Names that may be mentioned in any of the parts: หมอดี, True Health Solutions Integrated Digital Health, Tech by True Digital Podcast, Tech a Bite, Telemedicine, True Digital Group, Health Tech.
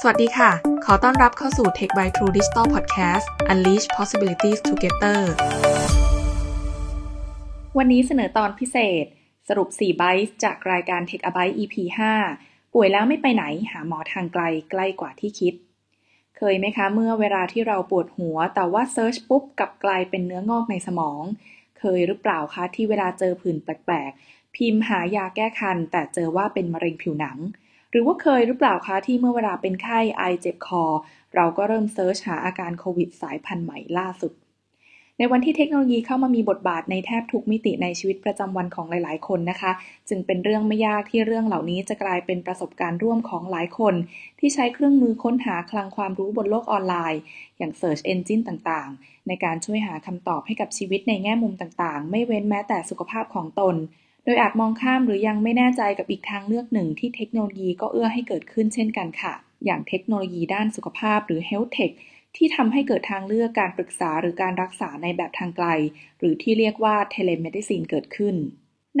สวัสดีค่ะขอต้อนรับเข้าสู่ Tech by True Digital Podcast Unleash Possibilities Together วันนี้เสนอตอนพิเศษสรุป4 Bytes จากรายการ Tech a Bite EP 5 ป่วยแล้วไม่ไปไหนหาหมอทางไกลใกล้กว่าที่คิดเคยไหมคะเมื่อเวลาที่เราปวดหัวแต่ว่าเซิร์ชปุ๊บกลับกลายเป็นเนื้องอกในสมองเคยหรือเปล่าคะที่เวลาเจอผื่นแปลกๆพิมพ์หายาแก้คันแต่เจอว่าเป็นมะเร็งผิวหนังหรือว่าเคยหรือเปล่าคะที่เมื่อเวลาเป็นไข้ไอเจ็บคอเราก็เริ่มเซิร์ชหาอาการโควิดสายพันธุ์ใหม่ล่าสุดในวันที่เทคโนโลยีเข้ามามีบทบาทในแทบทุกมิติในชีวิตประจำวันของหลายๆคนนะคะจึงเป็นเรื่องไม่ยากที่เรื่องเหล่านี้จะกลายเป็นประสบการณ์ร่วมของหลายคนที่ใช้เครื่องมือค้นหาคลังความรู้บนโลกออนไลน์อย่าง Search Engine ต่างๆในการช่วยหาคำตอบให้กับชีวิตในแง่มุมต่างๆไม่เว้นแม้แต่สุขภาพของตนโดยอาจมองข้ามหรือยังไม่แน่ใจกับอีกทางเลือกหนึ่งที่เทคโนโลยีก็เอื้อให้เกิดขึ้นเช่นกันค่ะอย่างเทคโนโลยีด้านสุขภาพหรือ Health Tech ที่ทำให้เกิดทางเลือกการปรึกษาหรือการรักษาในแบบทางไกลหรือที่เรียกว่า Telemedicine เกิดขึ้น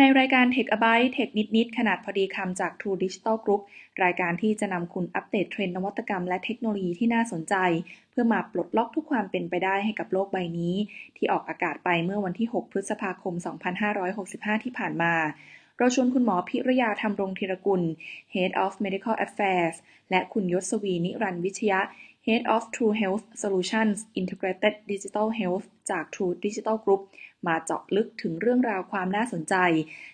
ในรายการ Tech a Bite เทคนิดๆขนาดพอดีคำจาก True Digital Group รายการที่จะนำคุณอัปเดตเทรนด์นวัตกรรมและเทคโนโลยีที่น่าสนใจเพื่อมาปลดล็อกทุกความเป็นไปได้ให้กับโลกใบนี้ที่ออกอากาศไปเมื่อวันที่6พฤษภาคม2565ที่ผ่านมาเราชวนคุณหมอพิรยาธำรงธีรกุล Head of Medical Affairs และคุณยศวีนิรันดร์วิชยะ Head of True Health Solutions Integrated Digital Health จาก True Digital Group มาเจาะลึกถึงเรื่องราวความน่าสนใจ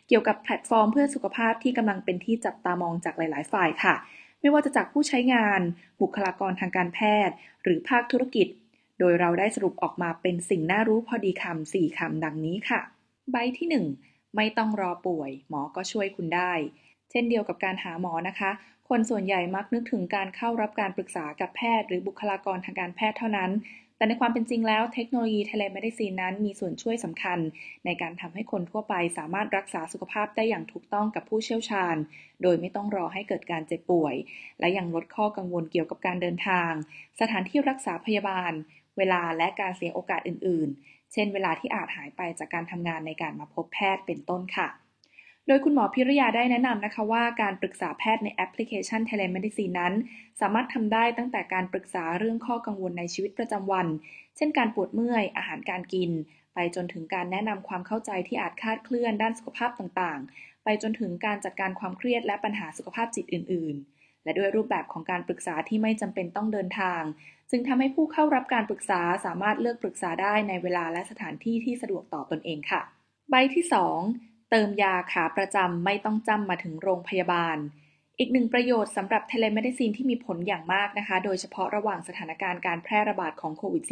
เกี่ยวกับแพลตฟอร์มเพื่อสุขภาพที่กำลังเป็นที่จับตามองจากหลายๆฝ่ายค่ะไม่ว่าจะจากผู้ใช้งานบุคลากรทางการแพทย์หรือภาคธุรกิจโดยเราได้สรุปออกมาเป็นสิ่งน่ารู้พอดีคำ4คำดังนี้ค่ะใบที่ 1ไม่ต้องรอป่วยหมอก็ช่วยคุณได้เช่นเดียวกับการหาหมอนะคะคนส่วนใหญ่มักนึกถึงการเข้ารับการปรึกษากับแพทย์หรือบุคลากรทางการแพทย์เท่านั้นแต่ในความเป็นจริงแล้วเทคโนโลยี Telemedicine นั้นมีส่วนช่วยสำคัญในการทำให้คนทั่วไปสามารถรักษาสุขภาพได้อย่างถูกต้องกับผู้เชี่ยวชาญโดยไม่ต้องรอให้เกิดการเจ็บป่วยและยังลดข้อกังวลเกี่ยวกับการเดินทางสถานที่รักษาพยาบาลเวลาและการเสียโอกาสอื่นๆเช่นเวลาที่อาจหายไปจากการทำงานในการมาพบแพทย์เป็นต้นค่ะโดยคุณหมอพิรยาได้แนะนำนะคะว่าการปรึกษาแพทย์ในแอปพลิเคชัน Telemedicine นั้นสามารถทำได้ตั้งแต่การปรึกษาเรื่องข้อกังวลในชีวิตประจำวันเช่นการปวดเมื่อยอาหารการกินไปจนถึงการแนะนำความเข้าใจที่อาจคลาดเคลื่อนด้านสุขภาพต่างๆไปจนถึงการจัดการความเครียดและปัญหาสุขภาพจิตอื่นๆและด้วยรูปแบบของการปรึกษาที่ไม่จำเป็นต้องเดินทางจึงทำให้ผู้เข้ารับการปรึกษาสามารถเลือกปรึกษาได้ในเวลาและสถานที่ที่สะดวกต่อตนเองค่ะใบที่ 2 เติมยาขาประจำไม่ต้องจำมาถึงโรงพยาบาลอีกหนึ่งประโยชน์สำหรับ Telemedicine ที่มีผลอย่างมากนะคะโดยเฉพาะระหว่างสถานการณ์การแพร่ระบาดของโควิด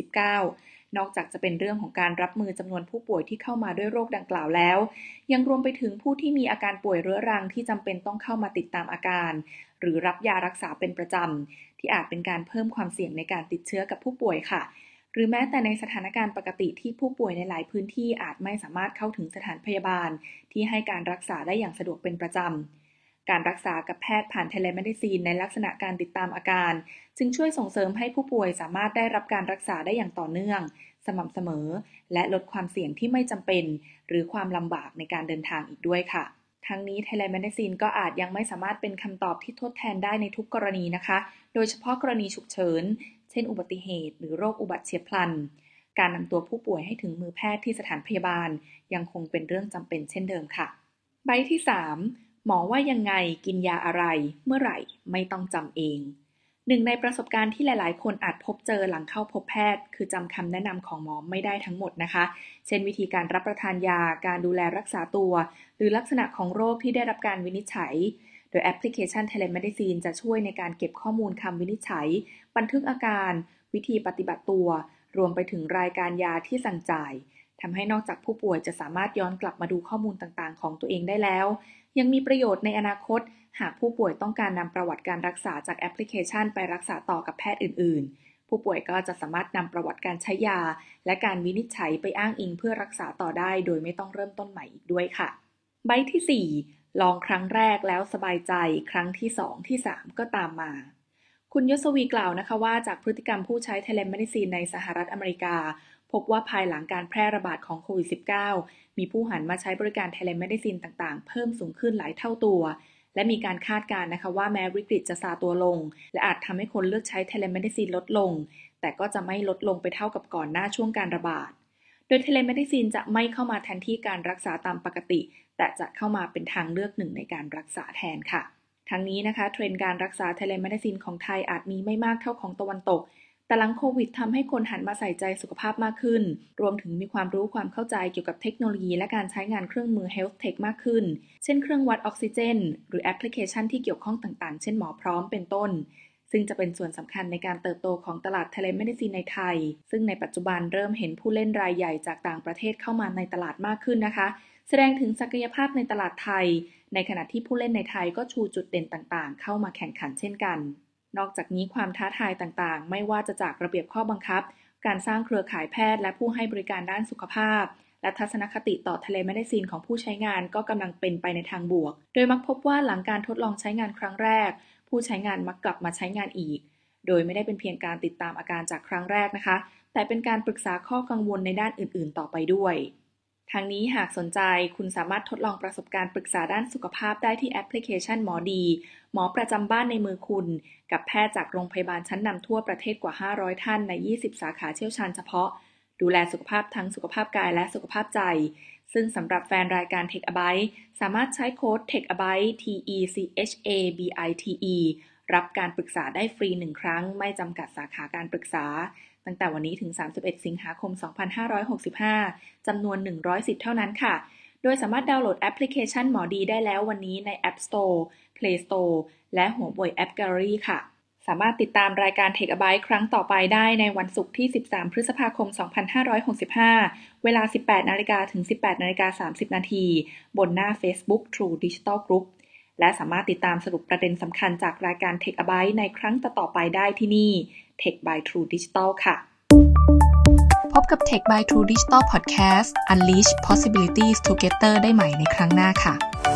-19 นอกจากจะเป็นเรื่องของการรับมือจำนวนผู้ป่วยที่เข้ามาด้วยโรคดังกล่าวแล้วยังรวมไปถึงผู้ที่มีอาการป่วยเรื้อรังที่จำเป็นต้องเข้ามาติดตามอาการหรือรับยารักษาเป็นประจำที่อาจเป็นการเพิ่มความเสี่ยงในการติดเชื้อกับผู้ป่วยค่ะหรือแม้แต่ในสถานการณ์ปกติที่ผู้ป่วยในหลายพื้นที่อาจไม่สามารถเข้าถึงสถานพยาบาลที่ให้การรักษาได้อย่างสะดวกเป็นประจำการรักษากับแพทย์ผ่าน Telemedicine ในลักษณะการติดตามอาการจึงช่วยส่งเสริมให้ผู้ป่วยสามารถได้รับการรักษาได้อย่างต่อเนื่องสม่ำเสมอและลดความเสี่ยงที่ไม่จำเป็นหรือความลำบากในการเดินทางอีกด้วยค่ะทั้งนี้ Telemedicine ก็อาจยังไม่สามารถเป็นคำตอบที่ทดแทนได้ในทุกกรณีนะคะโดยเฉพาะกรณีฉุกเฉินเช่นอุบัติเหตุหรือโรคอุบัติเฉียบพลันการนำตัวผู้ป่วยให้ถึงมือแพทย์ที่สถานพยาบาลยังคงเป็นเรื่องจำเป็นเช่นเดิมค่ะใบที่ 3หมอว่ายังไงกินยาอะไรเมื่อไหร่ไม่ต้องจำเองหนึ่งในประสบการณ์ที่หลายๆคนอาจพบเจอหลังเข้าพบแพทย์คือจำคำแนะนำของหมอไม่ได้ทั้งหมดนะคะเช่นวิธีการรับประทานยาการดูแลรักษาตัวหรือลักษณะของโรคที่ได้รับการวินิจฉัยโดยแอปพลิเคชัน Telemedicine จะช่วยในการเก็บข้อมูลคำวินิจฉัยบันทึกอาการวิธีปฏิบัติตัวรวมไปถึงรายการยาที่สั่งจ่ายทำให้นอกจากผู้ป่วยจะสามารถย้อนกลับมาดูข้อมูลต่างๆของตัวเองได้แล้วยังมีประโยชน์ในอนาคตหากผู้ป่วยต้องการนำประวัติการรักษาจากแอปพลิเคชันไปรักษาต่อกับแพทย์อื่นๆผู้ป่วยก็จะสามารถนำประวัติการใช้ยาและการวินิจฉัยไปอ้างอิงเพื่อรักษาต่อได้โดยไม่ต้องเริ่มต้นใหม่อีกด้วยค่ะใบที่ 4 ลองครั้งแรกแล้วสบายใจครั้งที่ 2 ที่ 3 ก็ตามมาคุณยศวีกล่าวนะคะว่าจากพฤติกรรมผู้ใช้ Telemedicine ในสหรัฐอเมริกาพบว่าภายหลังการแพร่ระบาดของโควิด -19 มีผู้หันมาใช้บริการ Telemedicine ต่างๆเพิ่มสูงขึ้นหลายเท่าตัว และมีการคาดการณ์นะคะว่าแม้วิกฤตจะซาตัวลงและอาจทำให้คนเลือกใช้ Telemedicine ลดลงแต่ก็จะไม่ลดลงไปเท่ากับก่อนหน้าช่วงการระบาดโดย Telemedicine จะไม่เข้ามาแทนที่การรักษาตามปกติแต่จะเข้ามาเป็นทางเลือกหนึ่งในการรักษาแทนค่ะทั้งนี้นะคะเทรนด์การรักษา Telemedicine ของไทยอาจมีไม่มากเท่าของตะวันตกแต่หลังโควิดทำให้คนหันมาใส่ใจสุขภาพมากขึ้นรวมถึงมีความรู้ความเข้าใจเกี่ยวกับเทคโนโลยีและการใช้งานเครื่องมือ Health Tech มากขึ้นเช่นเครื่องวัดออกซิเจนหรือแอปพลิเคชันที่เกี่ยวข้องต่างๆเช่นหมอพร้อมเป็นต้นซึ่งจะเป็นส่วนสำคัญในการเติบโตของตลาด Telemedicine ในไทยซึ่งในปัจจุบันเริ่มเห็นผู้เล่นรายใหญ่จากต่างประเทศเข้ามาในตลาดมากขึ้นนะคะแสดงถึงศักยภาพในตลาดไทยในขณะที่ผู้เล่นในไทยก็ชูจุดเด่นต่างๆเข้ามาแข่งขันเช่นกันนอกจากนี้ความท้าทายต่างๆไม่ว่าจะจากระเบียบข้อบังคับการสร้างเครือข่ายแพทย์และผู้ให้บริการด้านสุขภาพและทัศนคติต่อ Telemedicine ของผู้ใช้งานก็กำลังเป็นไปในทางบวกโดยมักพบว่าหลังการทดลองใช้งานครั้งแรกผู้ใช้งานมักกลับมาใช้งานอีกโดยไม่ได้เป็นเพียงการติดตามอาการจากครั้งแรกนะคะแต่เป็นการปรึกษาข้อกังวลในด้านอื่นๆต่อไปด้วยทางนี้หากสนใจคุณสามารถทดลองประสบการณ์ปรึกษาด้านสุขภาพได้ที่แอปพลิเคชันหมอดีหมอประจำบ้านในมือคุณกับแพทย์จากโรงพยาบาลชั้นนำทั่วประเทศกว่า500ท่านใน20สาขาเชี่ยวชาญเฉพาะดูแลสุขภาพทั้งสุขภาพกายและสุขภาพใจซึ่งสำหรับแฟนรายการ Tech a Bite สามารถใช้โค้ด Tech a Bite TECHABITE รับการปรึกษาได้ฟรี1ครั้งไม่จำกัดสาขาการปรึกษาตั้งแต่วันนี้ถึง31สิงหาคม2565จำนวน100สิทธิ์เท่านั้นค่ะโดยสามารถดาวน์โหลดแอปพลิเคชันหมอดีได้แล้ววันนี้ใน App Store Play Store และ Huawei App Gallery ค่ะสามารถติดตามรายการ Tech a Bite ครั้งต่อไปได้ในวันศุกร์ที่13พฤษภาคม2565เวลา 18:00 น. ถึง 18:30 น. บนหน้า Facebook True Digital Group และสามารถติดตามสรุปประเด็นสำคัญจากรายการ Tech a Bite ในครั้งต่อไปได้ที่นี่ Tech by True Digital ค่ะพบกับ Tech by True Digital Podcast Unleash Possibilities Together ได้ใหม่ในครั้งหน้าค่ะ